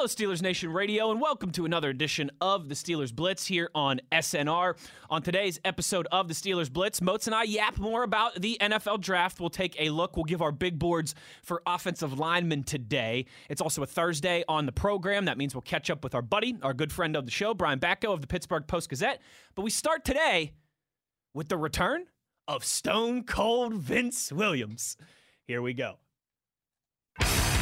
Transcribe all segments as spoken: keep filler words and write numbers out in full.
Hello, Steelers Nation Radio, and welcome to another edition of the Steelers Blitz here on S N R. On today's episode of the Steelers Blitz, Moats and I yap more about the N F L Draft. We'll take a look. We'll give our big boards for offensive linemen today. It's also a Thursday on the program. That means we'll catch up with our buddy, our good friend of the show, Brian Batko of the Pittsburgh Post-Gazette. But we start today with the return of Stone Cold Vince Williams. Here we go.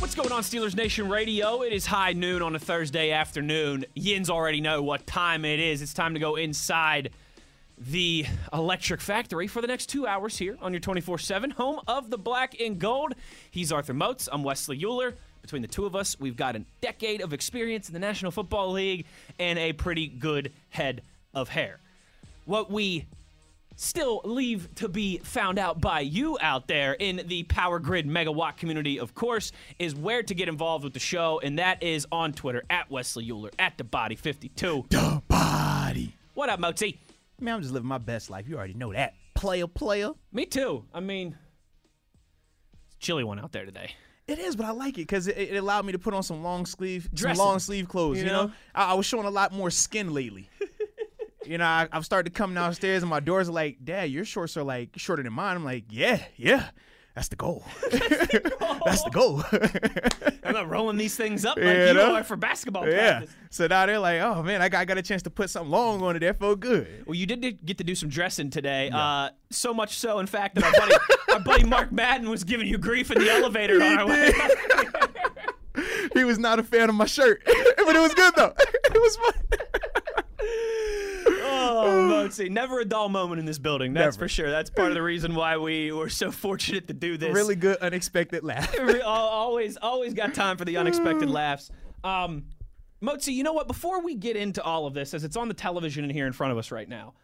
What's going on, Steelers Nation Radio? It is high noon on a Thursday afternoon. Yins already know what time it is. It's time to go inside the electric factory for the next two hours here on your twenty-four seven home of the black and gold. He's Arthur Moats. I'm Wesley Uhler. Between the two of us, we've got a decade of experience in the National Football League and a pretty good head of hair. What we still leave to be found out by you out there in the Power Grid Megawatt community, of course, is where to get involved with the show, and that is on Twitter, at Wesley Uhler, at The Body fifty-two. The Body. What up, Moatsy? Man, I'm just living my best life. You already know that. Player, player. Me too. I mean, it's a chilly one out there today. It is, but I like it because it, it allowed me to put on some long sleeve, some long sleeve clothes, you, you know? know? I, I was showing a lot more skin lately. You know, I, I've started to come downstairs, and my doors are like, "Dad, your shorts are like shorter than mine." I'm like, "Yeah, yeah, that's the goal. That's the goal." I'm not rolling these things up like you, you know? Are for basketball practice. Yeah. So now they're like, "Oh man, I got, I got a chance to put something long on it. That felt good." Well, you did get to do some dressing today. Yeah. Uh, so much so, in fact, that our buddy, our buddy Mark Madden was giving you grief in the elevator. He, on our way. He was not a fan of my shirt, but it was good though. It was fun. Oh, Moatsy. Never a dull moment in this building. That's Never. for sure. That's part of the reason why we were so fortunate to do this. Really good unexpected laugh. always, always got time for the unexpected laughs. Um, Moatsy, you know what? Before we get into all of this, as it's on the television in here in front of us right now,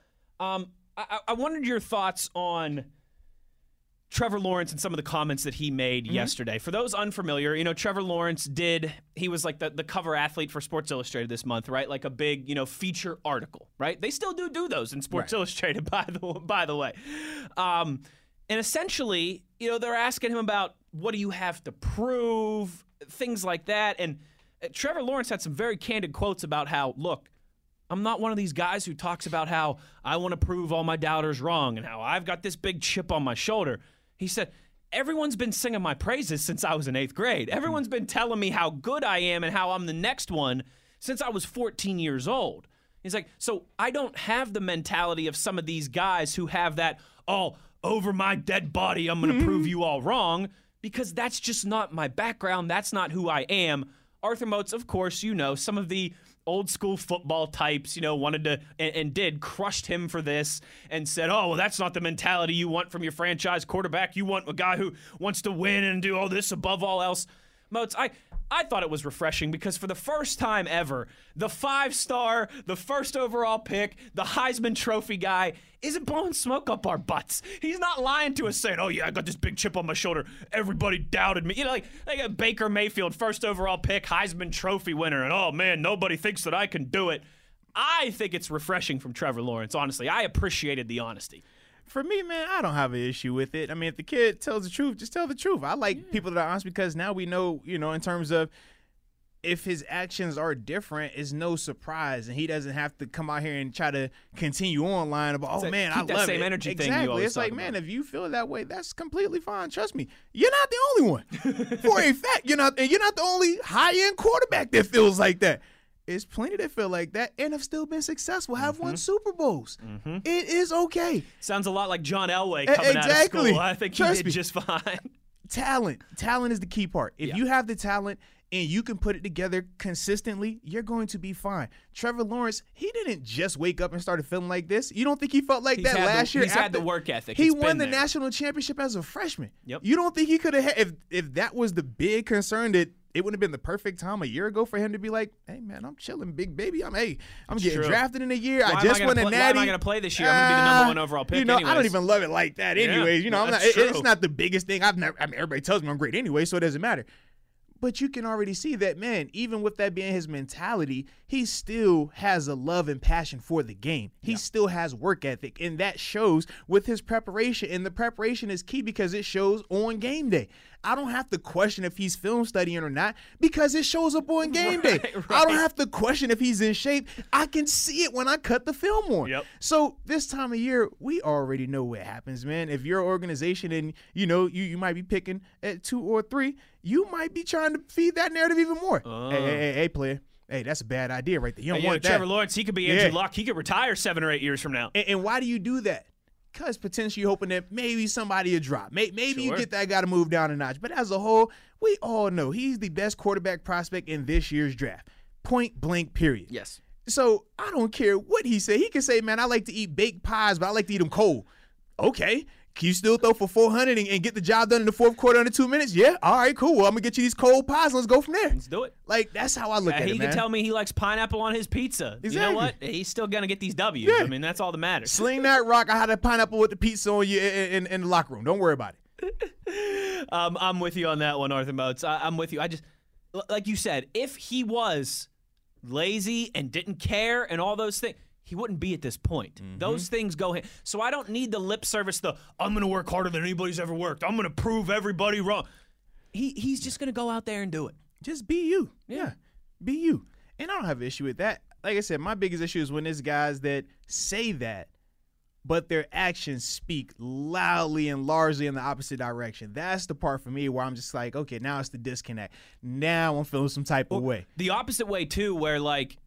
um, I, I wondered your thoughts on Trevor Lawrence and some of the comments that he made mm-hmm. yesterday. For those unfamiliar, you know, Trevor Lawrence did, he was like the, the cover athlete for Sports Illustrated this month, right? Like a big, you know, feature article, right? They still do do those in Sports right. Illustrated, by the by the way. Um, and essentially, you know, they're asking him about what do you have to prove, things like that. And Trevor Lawrence had some very candid quotes about how, look, I'm not one of these guys who talks about how I want to prove all my doubters wrong and how I've got this big chip on my shoulder. He said, everyone's been singing my praises since I was in eighth grade. Everyone's been telling me how good I am and how I'm the next one since I was fourteen years old. He's like, so I don't have the mentality of some of these guys who have that, oh, over my dead body, I'm going to mm-hmm. prove you all wrong, because that's just not my background. That's not who I am. Arthur Moats, of course, you know, some of the old school football types, you know, wanted to and, and did crushed him for this and said, oh, well, that's not the mentality you want from your franchise quarterback. You want a guy who wants to win and do all this above all else. Moats, I, I thought it was refreshing because for the first time ever, the five-star, the first overall pick, the Heisman Trophy guy isn't blowing smoke up our butts. He's not lying to us saying, oh, yeah, I got this big chip on my shoulder. Everybody doubted me. You know, like, like a Baker Mayfield, first overall pick, Heisman Trophy winner, and, oh, man, nobody thinks that I can do it. I think it's refreshing from Trevor Lawrence, honestly. I appreciated the honesty. For me, man, I don't have an issue with it. I mean, if the kid tells the truth, just tell the truth. I like yeah. people that are honest because now we know, you know, in terms of if his actions are different, it's no surprise. And he doesn't have to come out here and try to continue on lying about, oh, man, I love it. Keep that same energy thing you always talk about. Exactly. It's like, man, if you feel that way, that's completely fine. Trust me. You're not the only one. For a fact, you're not, and you're not the only high-end quarterback that feels like that. It's plenty that feel like that and have still been successful, have mm-hmm. won Super Bowls. Mm-hmm. It is okay. Sounds a lot like John Elway coming a- exactly. out of school. I think Trust he did me. just fine. Talent. Talent is the key part. If yeah. you have the talent and you can put it together consistently, you're going to be fine. Trevor Lawrence, he didn't just wake up and started feeling like this. You don't think he felt like he's that last the, year? He's after, had the work ethic. He it's won the there. national championship as a freshman. Yep. You don't think he could have had, if, if that was the big concern that it would have been the perfect time a year ago for him to be like, hey, man, I'm chilling, big baby. I'm hey, I'm it's getting true. drafted in a year. Why I just won a natty. Why am I going to play this year? I'm going to be the number one overall pick. You know, anyways. I don't even love it like that anyways. Yeah, you know, no, I'm not, it, it's not the biggest thing. I've never. I mean, everybody tells me I'm great anyway, so it doesn't matter. But you can already see that, man, even with that being his mentality, he still has a love and passion for the game. He yeah. still has work ethic, and that shows with his preparation. And the preparation is key because it shows on game day. I don't have to question if he's film studying or not because it shows up on game right, day. Right. I don't have to question if he's in shape. I can see it when I cut the film on. Yep. So this time of year, we already know what happens, man. If you're an organization and, you know, you, you might be picking at two or three, you might be trying to feed that narrative even more. Uh. Hey, hey, hey, hey, player. Hey, that's a bad idea right there. You don't hey, want yo, that. Trevor Lawrence, he could be Andrew yeah. Luck. He could retire seven or eight years from now. And, and why do you do that? Because potentially hoping that maybe somebody will drop. Maybe sure. you get that guy to move down a notch. But as a whole, we all know he's the best quarterback prospect in this year's draft. Point blank, period. Yes. So I don't care what he said. He can say, man, I like to eat baked pies, but I like to eat them cold. Okay. Can you still throw for four hundred and, and get the job done in the fourth quarter under two minutes? Yeah, all right, cool. Well, I'm going to get you these cold pies. Let's go from there. Let's do it. Like, that's how I look yeah, at it, man. He can tell me he likes pineapple on his pizza. Exactly. You know what? He's still going to get these W's. Yeah. I mean, that's all that matters. Sling that rock. I had a pineapple with the pizza on you in, in, in the locker room. Don't worry about it. um, I'm with you on that one, Arthur Moats. I, I'm with you. I just, like you said, if he was lazy and didn't care and all those things, he wouldn't be at this point. Mm-hmm. Those things go hand. So I don't need the lip service, the, I'm going to work harder than anybody's ever worked. I'm going to prove everybody wrong. He He's just going to go out there and do it. Just be you. Yeah. yeah. Be you. And I don't have an issue with that. Like I said, my biggest issue is when there's guys that say that, but their actions speak loudly and largely in the opposite direction. That's the part for me where I'm just like, okay, now it's the disconnect. Now I'm feeling some type well, of way. The opposite way, too, where, like,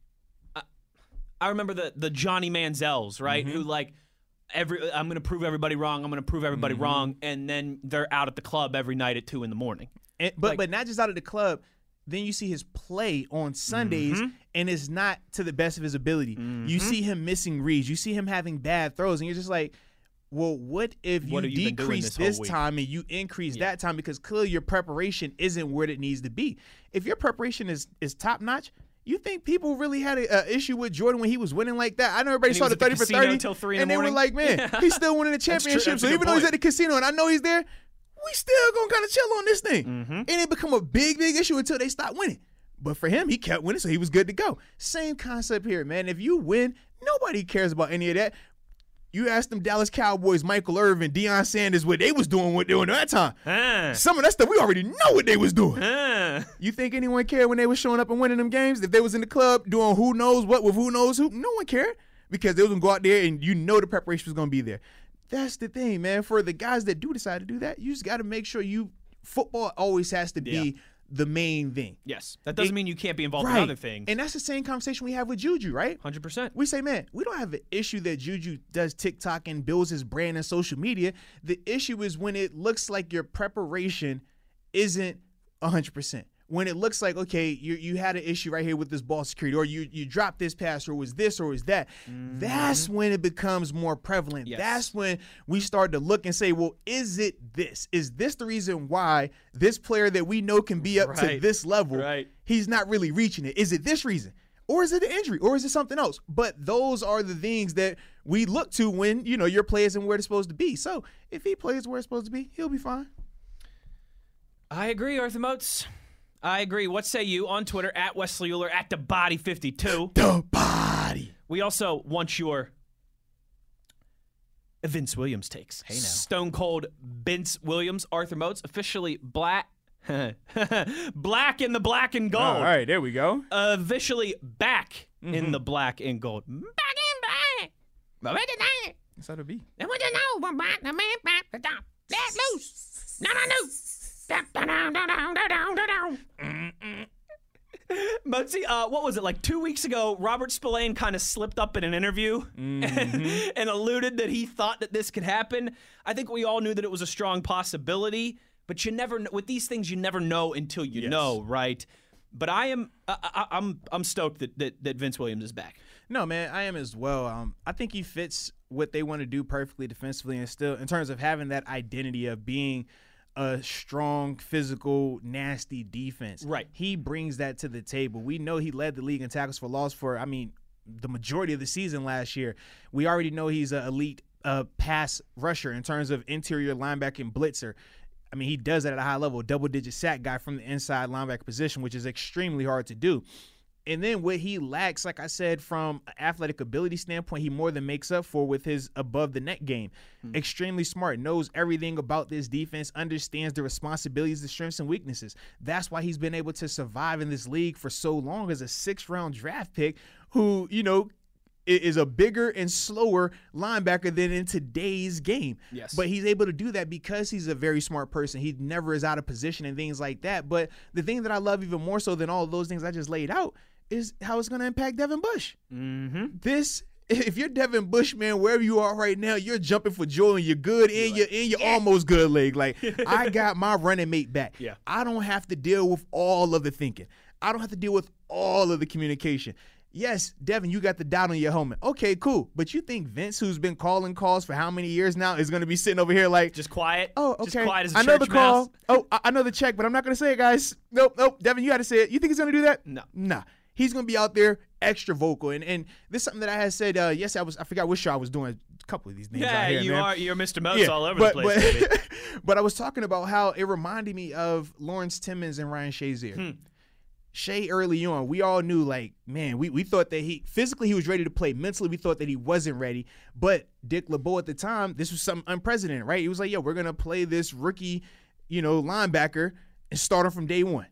I remember the the Johnny Manzels, right? Mm-hmm. Who like every I'm gonna prove everybody wrong. I'm gonna prove everybody mm-hmm. wrong, and then they're out at the club every night at two in the morning. And, but like, but not just out at the club. Then you see his play on Sundays, mm-hmm. and it's not to the best of his ability. Mm-hmm. You see him missing reads. You see him having bad throws, and you're just like, well, what if you what decrease this, this time and you increase yeah. that time? Because clearly your preparation isn't where it needs to be. If your preparation is is top notch. You think people really had an issue with Jordan when he was winning like that? I know everybody saw the thirty for thirty, three and the they morning. were like, man, yeah. he's still winning the championship. So even point. though he's at the casino and I know he's there, we still going to kind of chill on this thing. Mm-hmm. And it become a big, big issue until they stop winning. But for him, he kept winning, so he was good to go. Same concept here, man. If you win, nobody cares about any of that. You ask them Dallas Cowboys, Michael Irvin, Deion Sanders, what they was doing what they were doing at that time. Uh. Some of that stuff, we already know what they was doing. Uh. You think anyone cared when they was showing up and winning them games? If they was in the club doing who knows what with who knows who, no one cared because they was going to go out there and you know the preparation was going to be there. That's the thing, man. For the guys that do decide to do that, you just got to make sure you – football always has to be yeah. – the main thing. Yes. That doesn't it, mean you can't be involved right. in other things. And that's the same conversation we have with Juju, right? one hundred percent. We say, man, we don't have an issue that Juju does TikTok and builds his brand and social media. The issue is when it looks like your preparation isn't one hundred percent. When it looks like, okay, you you had an issue right here with this ball security, or you you dropped this pass, or it was this, or it was that. Mm-hmm. That's when it becomes more prevalent. Yes. That's when we start to look and say, well, is it this? Is this the reason why this player that we know can be up right. to this level, right. he's not really reaching it? Is it this reason? Or is it an injury? Or is it something else? But those are the things that we look to when, you know, your play isn't where it's supposed to be. So if he plays where it's supposed to be, he'll be fine. I agree, Arthur Moats. I agree. What say you on Twitter, at Wesley Uhler, at The Body fifty-two. The Body. We also want your Vince Williams takes. Hey now. Stone Cold Vince Williams, Arthur Moats, officially black. black in the black and gold. All right, there we go. Officially back mm-hmm. in the black and gold. Back in black. That's how to be. I want to know what the man back down. Let loose. No, no, no. Moatsy, uh, what was it, like two weeks ago, Robert Spillane kind of slipped up in an interview mm-hmm. and, and alluded that he thought that this could happen. I think we all knew that it was a strong possibility, but you never know. With these things, you never know until you yes. know, right? But I am, I, I, I'm, I'm stoked that, that that Vince Williams is back. No, man, I am as well. Um, I think he fits what they want to do perfectly defensively, and still in terms of having that identity of being a strong, physical, nasty defense. Right. He brings that to the table. We know he led the league in tackles for loss for, I mean, the majority of the season last year. We already know he's an elite uh, pass rusher in terms of interior linebacker and blitzer. I mean, he does that at a high level, double-digit sack guy from the inside linebacker position, which is extremely hard to do. And then what he lacks, like I said, from an athletic ability standpoint, he more than makes up for with his above-the-net game. Mm-hmm. Extremely smart, knows everything about this defense, understands the responsibilities, the strengths, and weaknesses. That's why he's been able to survive in this league for so long as a sixth-round draft pick who, you know, is a bigger and slower linebacker than in today's game. Yes. But he's able to do that because he's a very smart person. He never is out of position and things like that. But the thing that I love even more so than all of those things I just laid out is how it's going to impact Devin Bush. Mm-hmm. This, if you're Devin Bush, man, wherever you are right now, you're jumping for joy and you're good and you're, like, you're, and you're yeah. almost good leg. Like, I got my running mate back. Yeah. I don't have to deal with all of the thinking. I don't have to deal with all of the communication. Yes, Devin, you got the dot on your helmet. Okay, cool. But you think Vince, who's been calling calls for how many years now, is going to be sitting over here like, just quiet? Oh, okay. Just quiet as a I know the call. Mouse. Oh, I know the check, but I'm not going to say it, guys. Nope, nope. Devin, you got to say it. You think he's going to do that? No. Nah. He's going to be out there extra vocal. And and this is something that I had said, uh, yes, I was. I forgot which show I was doing. A couple of these names yeah, out here, you man. Are, you're Mister Moats yeah, all over but, the place. But, but I was talking about how it reminded me of Lawrence Timmons and Ryan Shazier. Hmm. Shay early on, we all knew, like, man, we, we thought that he – physically he was ready to play. Mentally, we thought that he wasn't ready. But Dick LeBeau at the time, this was something unprecedented, right? He was like, yo, we're going to play this rookie, you know, linebacker and start him from day one.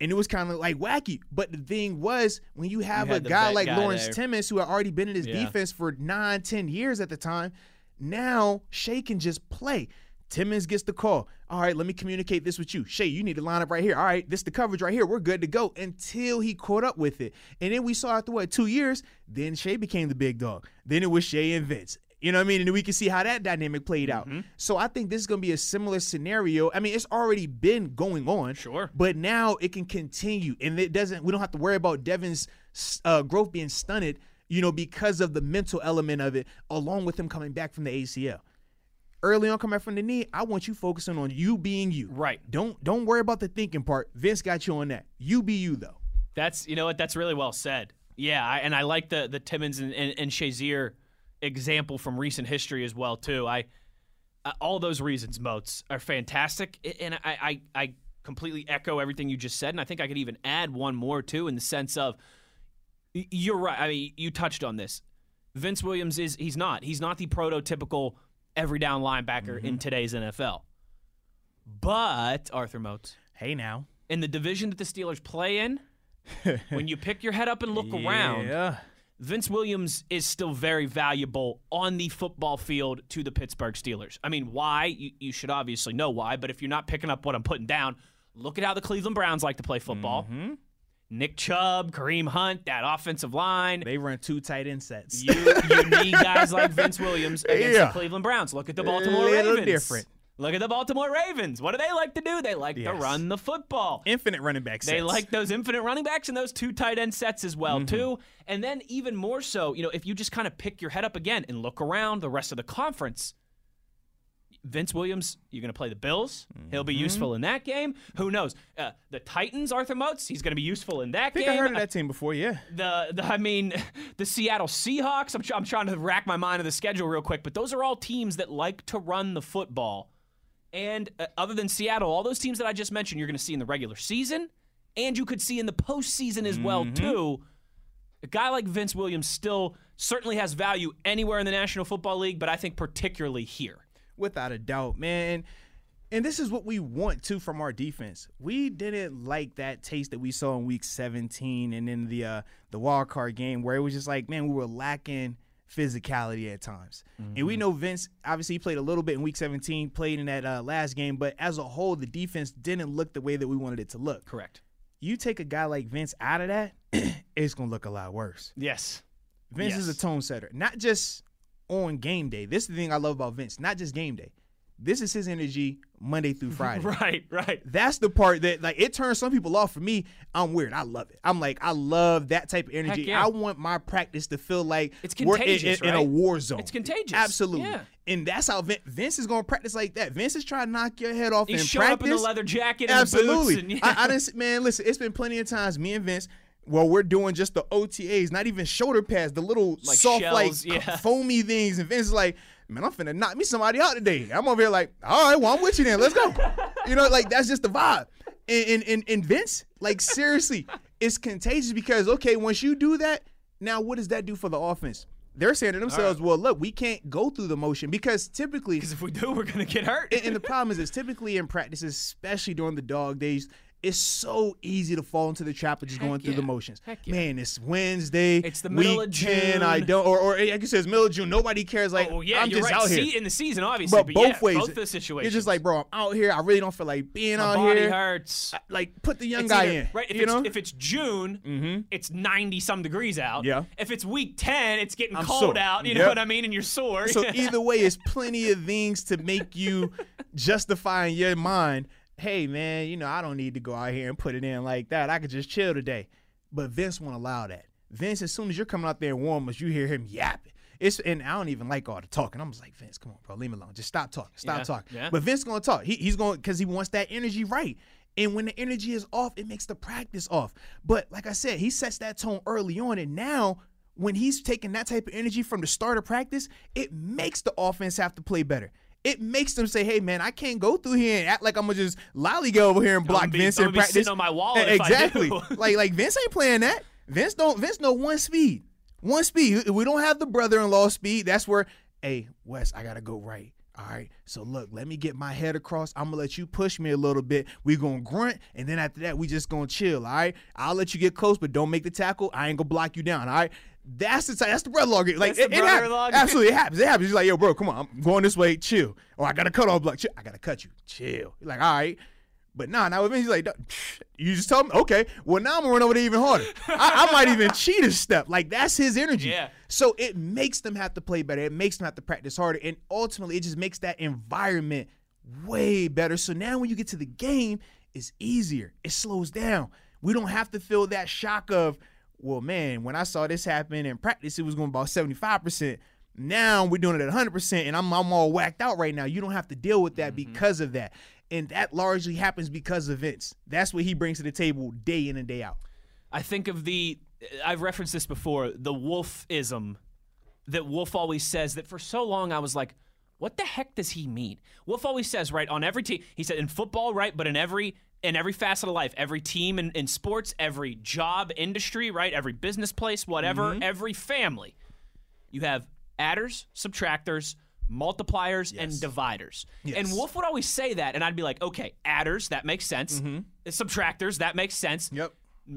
And it was kind of, like, wacky. But the thing was, when you have you a guy like guy Lawrence there. Timmons, who had already been in his yeah. defense for nine, ten years at the time, now Shay can just play. Timmons gets the call. All right, let me communicate this with you. Shay, you need to line up right here. All right, this is the coverage right here. We're good to go until he caught up with it. And then we saw after, what, two years, then Shay became the big dog. Then it was Shay and Vince. You know what I mean? And we can see how that dynamic played out. Mm-hmm. So I think this is going to be a similar scenario. I mean, it's already been going on. Sure. But now it can continue. And it doesn't. We don't have to worry about Devin's uh, growth being stunted, you know, because of the mental element of it, along with him coming back from the A C L. Early on, coming from the knee, I want you focusing on you being you. Right. Don't don't worry about the thinking part. Vince got you on that. You be you, though. That's you know what. That's really well said. Yeah, I, and I like the the Timmons and, and, and Shazier example from recent history as well too. I, I all those reasons, Moats, are fantastic, and I, I I completely echo everything you just said. And I think I could even add one more too, in the sense of you're right. I mean, you touched on this. Vince Williams is he's not he's not the prototypical every down linebacker mm-hmm. in today's N F L. But, Arthur Moats. Hey, now. In the division that the Steelers play in, when you pick your head up and look yeah. around, Vince Williams is still very valuable on the football field to the Pittsburgh Steelers. I mean, why? You, you should obviously know why, but if you're not picking up what I'm putting down, look at how the Cleveland Browns like to play football. Mm-hmm. Nick Chubb, Kareem Hunt, that offensive line. They run two tight end sets. You, you need guys like Vince Williams against yeah. the Cleveland Browns. Look at the Baltimore Ravens. A little different. Look at the Baltimore Ravens. What do they like to do? They like yes. to run the football. Infinite running back sets. They like those infinite running backs and those two tight end sets as well, mm-hmm. too. And then even more so, you know, if you just kind of pick your head up again and look around the rest of the conference, Vince Williams, you're going to play the Bills. He'll be mm-hmm. useful in that game. Who knows? Uh, the Titans, Arthur Moats, he's going to be useful in that I think game. I heard of that team before, yeah. The, the I mean, the Seattle Seahawks. I'm, I'm trying to rack my mind on the schedule real quick, but those are all teams that like to run the football. And uh, other than Seattle, all those teams that I just mentioned, you're going to see in the regular season, and you could see in the postseason as mm-hmm. well, too. A guy like Vince Williams still certainly has value anywhere in the National Football League, but I think particularly here. Without a doubt, man. And this is what we want, too, from our defense. We didn't like that taste that we saw in Week seventeen and in the uh, the wild card game where it was just like, man, we were lacking physicality at times. Mm-hmm. And we know Vince, obviously, he played a little bit in Week seventeen, played in that uh, last game. But as a whole, the defense didn't look the way that we wanted it to look. Correct. You take a guy like Vince out of that, it's going to look a lot worse. Yes. Vince yes. is a tone setter. Not just on game day. This is the thing I love about Vince. Not just game day. This is his energy Monday through Friday. Right, right. That's the part that, like, it turns some people off. For me, I'm weird. I love it. I'm like, I love that type of energy. Yeah. I want my practice to feel like it's contagious, we're in, in, right? in a war zone. It's contagious. Absolutely. Yeah. And that's how Vince, Vince is going to practice like that. Vince is trying to knock your head off in practice. He showed up in a leather jacket and absolutely. Boots. And, yeah. I, I didn't, man, listen, it's been plenty of times, me and Vince, well, we're doing just the O T As, not even shoulder pads, the little like soft, shells, like, yeah. foamy things. And Vince is like, man, I'm finna knock me somebody out today. I'm over here like, all right, well, I'm with you then. Let's go. You know, like, that's just the vibe. And, and, and, and Vince, like, seriously, it's contagious because, okay, once you do that, now what does that do for the offense? They're saying to themselves, right. well, look, we can't go through the motion because typically. Because if we do, we're going to get hurt. and, and the problem is it's typically in practices, especially during the dog days, it's so easy to fall into the trap of just Heck going yeah. through the motions. Heck yeah. Man, it's Wednesday. It's the middle weekend, of June. I don't, or, or like you said, it's middle of June. Nobody cares. Like, oh, yeah, I'm you're just right. out here. See, in the season, obviously. But, but both yeah, ways. Both the situations. It's just like, bro, I'm out here. I really don't feel like being My out body here. body hurts. I, like, put the young it's guy either, in. Right? If, you it's, know? if it's June, mm-hmm. it's ninety-some degrees out. Yeah. If it's week ten, it's getting I'm cold sore. out. You yep. know what I mean? And you're sore. So either way, it's plenty of things to make you justify in your mind, hey, man, you know, I don't need to go out here and put it in like that. I could just chill today. But Vince won't allow that. Vince, as soon as you're coming out there in warm-ups, you hear him yapping. It's, and I don't even like all the talking. I'm just like, Vince, come on, bro, leave me alone. Just stop talking. Stop yeah, talking. Yeah. But Vince's going to talk. He, he's going because he wants that energy right. And when the energy is off, it makes the practice off. But like I said, he sets that tone early on, and now when he's taking that type of energy from the start of practice, it makes the offense have to play better. It makes them say, hey, man, I can't go through here and act like I'm going to just lollygag over here and block be, Vince in practice. Sitting on my wall exactly. If I do. like, like, Vince ain't playing that. Vince don't. Vince know one speed. One speed. We don't have the brother-in-law speed. That's where, hey, Wes, I got to go right. All right, so look, let me get my head across. I'm going to let you push me a little bit. We're going to grunt, and then after that, we just going to chill, all right? I'll let you get close, but don't make the tackle. I ain't going to block you down, all right? That's the that's the brother-in-law game. Like, it, it happens. Absolutely, it happens. It happens. He's like, yo, bro, come on. I'm going this way. Chill. Or I got to cut off block. Chill. I got to cut you. Chill. He's like, all right. But nah, now he's like, you just tell me, okay, well, now I'm going to run over there even harder. I, I might even cheat a step. Like, that's his energy. Yeah. So it makes them have to play better. It makes them have to practice harder. And ultimately, it just makes that environment way better. So now when you get to the game, it's easier. It slows down. We don't have to feel that shock of, well, man, when I saw this happen in practice, it was going about seventy-five percent. Now we're doing it at one hundred percent, and I'm I'm all whacked out right now. You don't have to deal with that mm-hmm. because of that. And that largely happens because of Vince. That's what he brings to the table day in and day out. I think of the – I've referenced this before, the Wolf-ism that Wolf always says that for so long I was like, what the heck does he mean? Wolf always says, right, on every team – he said in football, right, but in every – in every facet of life, every team in, in sports, every job, industry, right? Every business place, whatever, mm-hmm. every family. You have adders, subtractors, multipliers, yes. and dividers. Yes. And Wolf would always say that, and I'd be like, okay, adders, that makes sense. Mm-hmm. Subtractors, that makes sense. Yep.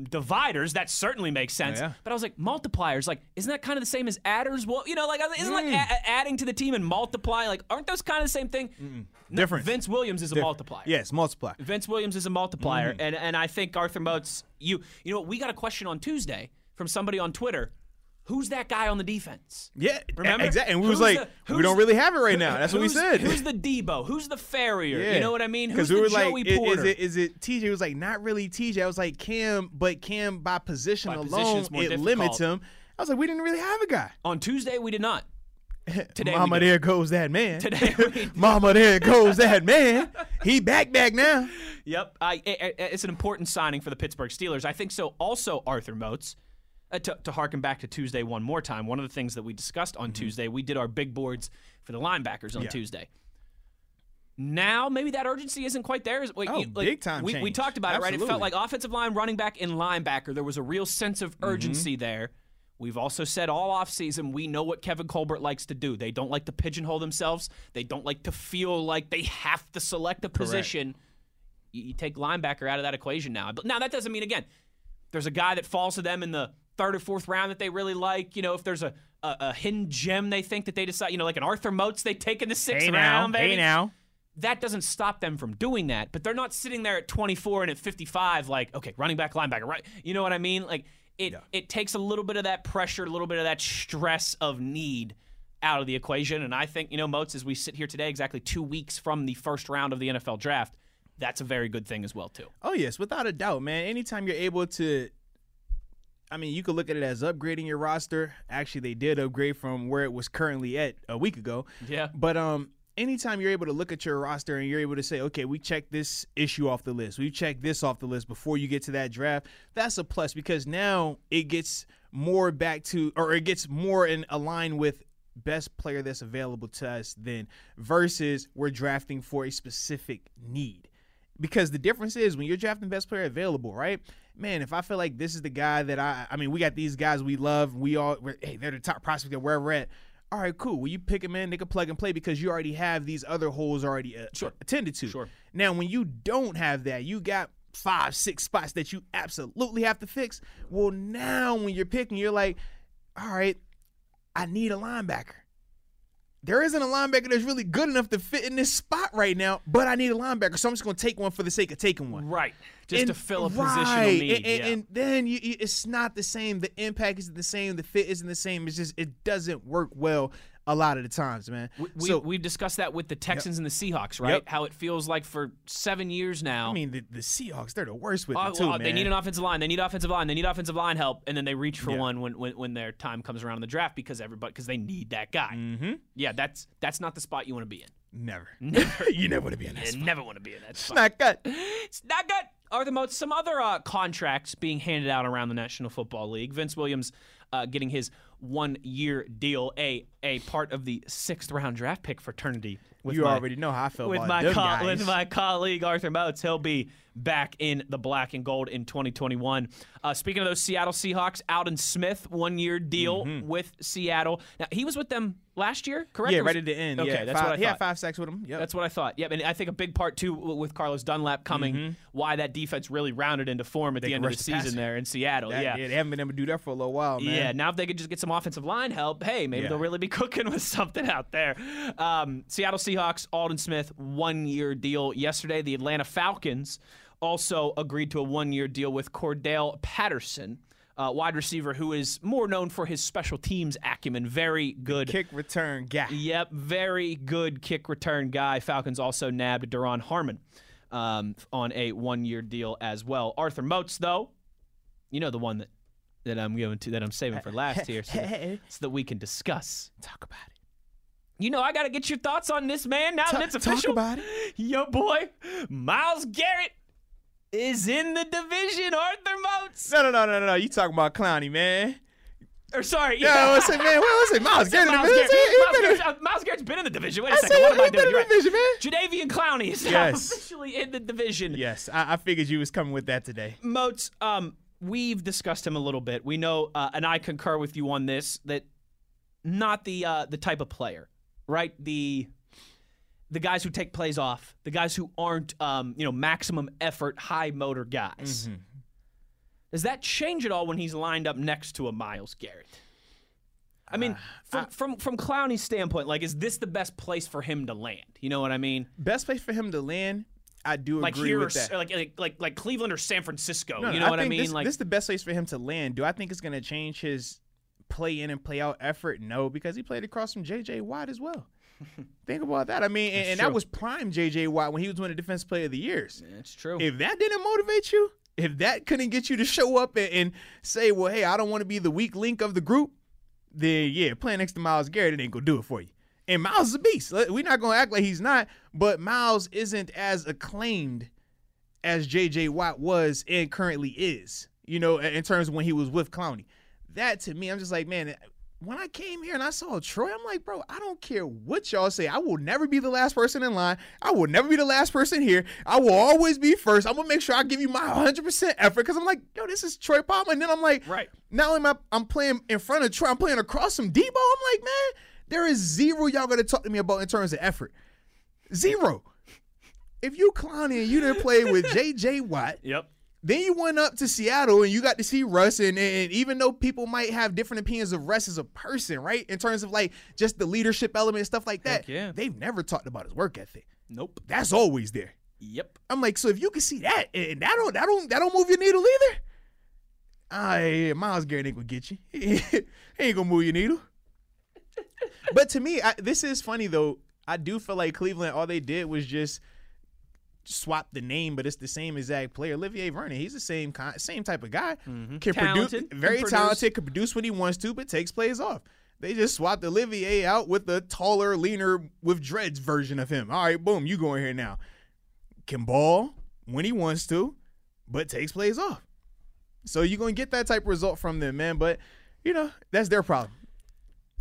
Dividers, that certainly makes sense. Yeah. But I was like, multipliers, like, isn't that kind of the same as adders? Well, you know, like, isn't mm. like a- adding to the team and multiplying, like, aren't those kind of the same thing? Mm-mm. No, different. Vince Williams is Different. a multiplier. Yes, multiplier. Vince Williams is a multiplier, mm-hmm. and and I think Arthur Moats, you you know, we got a question on Tuesday from somebody on Twitter. Who's that guy on the defense? Yeah, remember exactly. And we who's was like, the, we don't really have it right now. That's what we said. Who's the Debo? Who's the Farrier? Yeah. You know what I mean? Who's we the Joey like, Porter? Is it, is it T J? It was like, not really T J. I was like, Cam, but Cam by position by alone, it difficult. limits him. I was like, we didn't really have a guy. On Tuesday, we did not. Today Mama, there goes that man. Today we Mama, there goes that man. He back back now. Yep. I, it, it's an important signing for the Pittsburgh Steelers. I think so. Also, Arthur Moats, uh, to, to harken back to Tuesday one more time, one of the things that we discussed on mm-hmm. Tuesday, we did our big boards for the linebackers on yeah. Tuesday. Now, maybe that urgency isn't quite there. Like, oh, like, big time we, change. We talked about Absolutely. it, right? It felt like offensive line, running back, and linebacker. There was a real sense of urgency mm-hmm. there. We've also said all offseason, we know what Kevin Colbert likes to do. They don't like to pigeonhole themselves. They don't like to feel like they have to select a position. Correct. You take linebacker out of that equation now. But now, that doesn't mean, again, there's a guy that falls to them in the third or fourth round that they really like. You know, if there's a, a, a hidden gem they think that they decide, you know, like an Arthur Moats they take in the sixth hey round, now, baby. Hey now. That doesn't stop them from doing that. But they're not sitting there at twenty-four and at fifty-five like, okay, running back, linebacker, right? You know what I mean? Like, It yeah. it takes a little bit of that pressure, a little bit of that stress of need out of the equation. And I think, you know, Moats, as we sit here today, exactly two weeks from the first round of the N F L draft, that's a very good thing as well, too. Oh, yes, without a doubt, man. Anytime you're able to, I mean, you could look at it as upgrading your roster. Actually, they did upgrade from where it was currently at a week ago. Yeah. But um, anytime you're able to look at your roster and you're able to say, okay, we checked this issue off the list, we checked this off the list before you get to that draft, that's a plus, because now it gets more back to, or it gets more in align with best player that's available to us then versus we're drafting for a specific need. Because the difference is when you're drafting best player available, right? Man, if I feel like this is the guy that I, I mean, we got these guys we love, we all, we're, hey, they're the top prospect at where we're at. All right, cool. Well, you pick him in, they can plug and play because you already have these other holes already uh, sure. attended to. Sure. Now, when you don't have that, you got five, six spots that you absolutely have to fix. Well, now when you're picking, you're like, all right, I need a linebacker. There isn't a linebacker that's really good enough to fit in this spot right now, but I need a linebacker, so I'm just going to take one for the sake of taking one. Right, just and, to fill a right. positional need. And, and, yeah. and then you, it's not the same. The impact isn't the same. The fit isn't the same. It's just it doesn't work well a lot of the times, man. We, we, so, we've discussed that with the Texans yep. and the Seahawks, right? Yep. How it feels like for seven years now. I mean, the, the Seahawks, they're the worst with uh, it, too, uh, man. They need an offensive line. They need offensive line. They need offensive line help, and then they reach for yeah. one when, when when their time comes around in the draft because everybody because they need that guy. Mm-hmm. Yeah, that's that's not the spot you want to be in. Never. Never. You never want to be in that you spot. never want to be in that spot. It's not good. It's not good. Are the most some other uh, contracts being handed out around the National Football League? Vince Williams uh, getting his one-year deal, a a part of the sixth-round draft pick fraternity. With you my, already know how I feel with about my them co- guys. With my colleague Arthur Moats, he'll be back in the black and gold in twenty twenty-one. Uh, speaking of those Seattle Seahawks, Aldon Smith, one-year deal mm-hmm. with Seattle. Now, he was with them last year, correct? Yeah, right at the end. Okay, yeah, that's five, what I thought. He had five sacks with him. Yep. That's what I thought. Yep, and I think a big part, too, with Carlos Dunlap coming, mm-hmm. why that defense really rounded into form at they the end of the season the there in Seattle. That, yeah. yeah, they haven't been able to do that for a little while, man. Yeah, now if they could just get some offensive line help, hey, maybe yeah. they'll really be cooking with something out there. Um, Seattle Seahawks, Aldon Smith, one-year deal. Yesterday, the Atlanta Falcons also agreed to a one-year deal with Cordell Patterson, Uh, wide receiver who is more known for his special teams acumen. Very good. Kick return guy. Yep, very good kick return guy. Falcons also nabbed Daron Harmon um, on a one-year deal as well. Arthur Moats, though, you know the one that, that I'm going to, that I'm saving for last here so, that, so that we can discuss. Talk about it. You know, I got to get your thoughts on this, man, now Ta- that it's official. Talk about it. Yo, boy, Myles Garrett is in the division, Arthur Moats. No, no, no, no, no. You talking about Clowney, man. Or sorry. Yeah, no, I was saying, man, what was it? Myles Garrett in the division? Myles Garrett's been in the division. Wait a I second. Said, what am I doing? You're right. Jadeveon Clowney is yes. now officially in the division. Yes, I, I figured you was coming with that today. Moats, um, we've discussed him a little bit. We know, uh, and I concur with you on this, that not the uh, the type of player, right? The... The guys who take plays off, the guys who aren't, um, you know, maximum effort, high motor guys. Mm-hmm. Does that change at all when he's lined up next to a Myles Garrett? I mean, uh, from, I, from from Clowney's standpoint, like, is this the best place for him to land? You know what I mean? Best place for him to land, I do like agree here with or, that. Like, like like like Cleveland or San Francisco. No, you know I what I mean? This, like, this is the best place for him to land. Do I think it's going to change his play in and play out effort? No, because he played across from J J. Watt as well. Think about that. I mean, and, and that was prime J J. Watt when he was winning Defensive Player of the Years. That's true. If that didn't motivate you, if that couldn't get you to show up and, and say, well, hey, I don't want to be the weak link of the group, then, yeah, playing next to Myles Garrett, it ain't going to do it for you. And Myles is a beast. We're not going to act like he's not, but Myles isn't as acclaimed as J J. Watt was and currently is, you know, in terms of when he was with Clowney. That, to me, I'm just like, man, when I came here and I saw Troy, I'm like, bro, I don't care what y'all say. I will never be the last person in line. I will never be the last person here. I will always be first. I'm going to make sure I give you my one hundred percent effort because I'm like, yo, this is Troy Palmer. And then I'm like, right. Not only am I I'm playing in front of Troy, I'm playing across from Debo. I'm like, man, there is zero y'all going to talk to me about in terms of effort. Zero. If you Clowney and you didn't play with J J. Watt. Yep. Then you went up to Seattle and you got to see Russ. And, and even though people might have different opinions of Russ as a person, right, in terms of like just the leadership element and stuff like that, yeah. they've never talked about his work ethic. Nope. That's always there. Yep. I'm like, so if you can see that, and that don't that don't that don't move your needle either. Ah, yeah, Myles Garrett ain't gonna get you. He ain't gonna move your needle. But to me, I, this is funny, though. I do feel like Cleveland, all they did was just swap the name, but it's the same exact player. Olivier Vernon, he's the same kind, same type of guy. Mm-hmm. Can talented, produce, very can talented, produce. Can produce what he wants to, but takes plays off. They just swapped Olivier out with the taller, leaner, with dreads version of him. All right, boom, you go in here now. Can ball when he wants to, but takes plays off. So you're going to get that type of result from them, man. But, you know, that's their problem.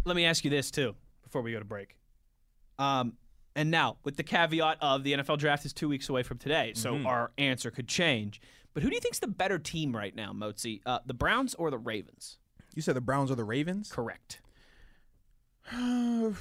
Let me ask you this, too, before we go to break. Um, and now, with the caveat of the N F L draft is two weeks away from today, so mm-hmm. our answer could change. But who do you think's the better team right now, Moatsy? Uh, the Browns or the Ravens? You said the Browns or the Ravens? Correct. And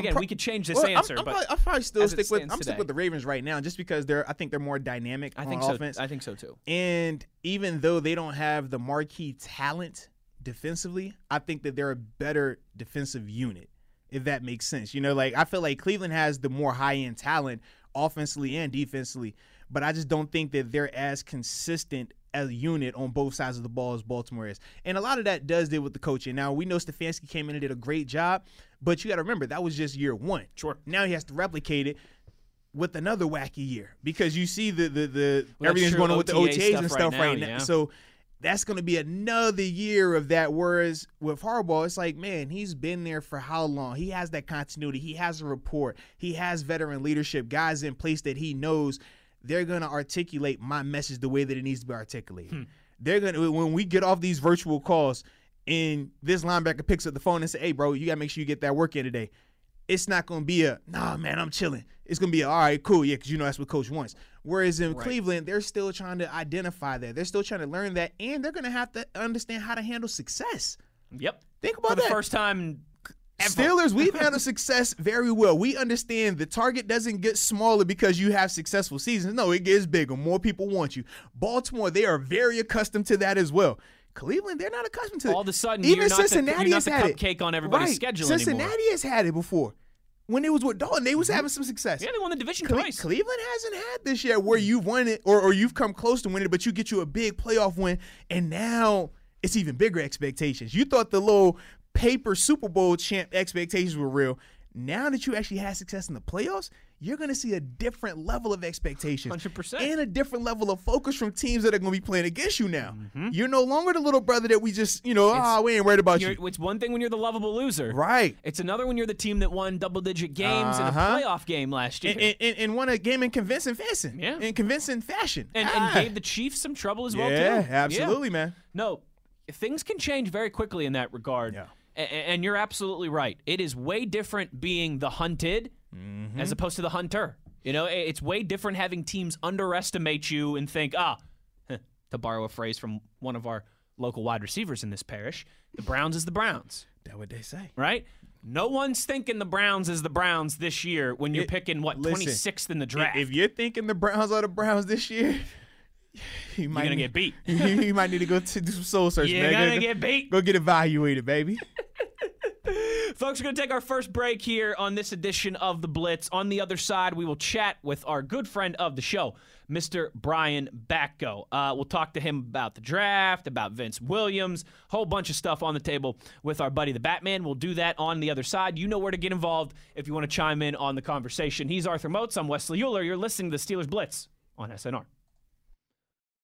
again, pro- we could change this well, answer. I'm, I'm but probably, I'll probably still stick with. I'm today. stick with the Ravens right now, just because they're. I think they're more dynamic I on think offense. So. I think so too. And even though they don't have the marquee talent defensively, I think that they're a better defensive unit, if that makes sense. You know, like I feel like Cleveland has the more high-end talent offensively and defensively, but I just don't think that they're as consistent as a unit on both sides of the ball as Baltimore is. And a lot of that does deal with the coaching. Now, we know Stefanski came in and did a great job, but you got to remember, that was just year one. Sure. Now he has to replicate it with another wacky year because you see the the, the well, everything's going on with the O T As and stuff right now. Right now. Yeah. So that's going to be another year of that, whereas with Harbaugh, it's like, man, he's been there for how long? He has that continuity. He has a rapport. He has veteran leadership, guys in place that he knows they're going to articulate my message the way that it needs to be articulated. Hmm. They're going to, when we get off these virtual calls and this linebacker picks up the phone and say, hey, bro, you got to make sure you get that work in today. It's not going to be a, nah, man, I'm chilling. It's going to be a, all right, cool, yeah, because you know that's what coach wants. Whereas in right. Cleveland, they're still trying to identify that. They're still trying to learn that, and they're going to have to understand how to handle success. Yep. Think about that. For the that. first time ever. Steelers, we've handled success very well. We understand the target doesn't get smaller because you have successful seasons. No, it gets bigger. More people want you. Baltimore, they are very accustomed to that as well. Cleveland, they're not accustomed to it. All of a sudden, even you're not Cincinnati the, you're not the has cupcake had it. on everybody's right. schedule Cincinnati anymore. Cincinnati has had it before. When it was with Dalton, they was having some success. Yeah, they won the division Cle- twice. Cleveland hasn't had this yet where you've won it or, or you've come close to winning it, but you get you a big playoff win, and now it's even bigger expectations. You thought the little paper Super Bowl champ expectations were real. Now that you actually had success in the playoffs, you're going to see a different level of expectations. one hundred percent. And a different level of focus from teams that are going to be playing against you now. Mm-hmm. You're no longer the little brother that we just, you know, ah, oh, we ain't worried about you. It's one thing when you're the lovable loser. Right. It's another when you're the team that won double-digit games uh-huh. in a playoff game last year. And, and, and won a game in convincing fashion. Yeah. In convincing fashion. And, ah. and gave the Chiefs some trouble as yeah, well, too. Absolutely, yeah, absolutely, man. No, things can change very quickly in that regard. Yeah. And, and you're absolutely right. It is way different being the hunted Mm-hmm. as opposed to the hunter. You know, it's way different having teams underestimate you and think, ah, to borrow a phrase from one of our local wide receivers in this parish, the Browns is the Browns. That's what they say. Right? No one's thinking the Browns is the Browns this year when you're it, picking, what, listen, twenty-sixth in the draft. If you're thinking the Browns are the Browns this year, you might you're going to get beat. you, you might need to go to do some soul search, you're man. You're going to get beat. Go get evaluated, baby. Folks, we're going to take our first break here on this edition of The Blitz. On the other side, we will chat with our good friend of the show, Mister Brian Batko. Uh, we'll talk to him about the draft, about Vince Williams, whole bunch of stuff on the table with our buddy the Batman. We'll do that on the other side. You know where to get involved if you want to chime in on the conversation. He's Arthur Moats. I'm Wesley Uhler. You're listening to the Steelers Blitz on S N R.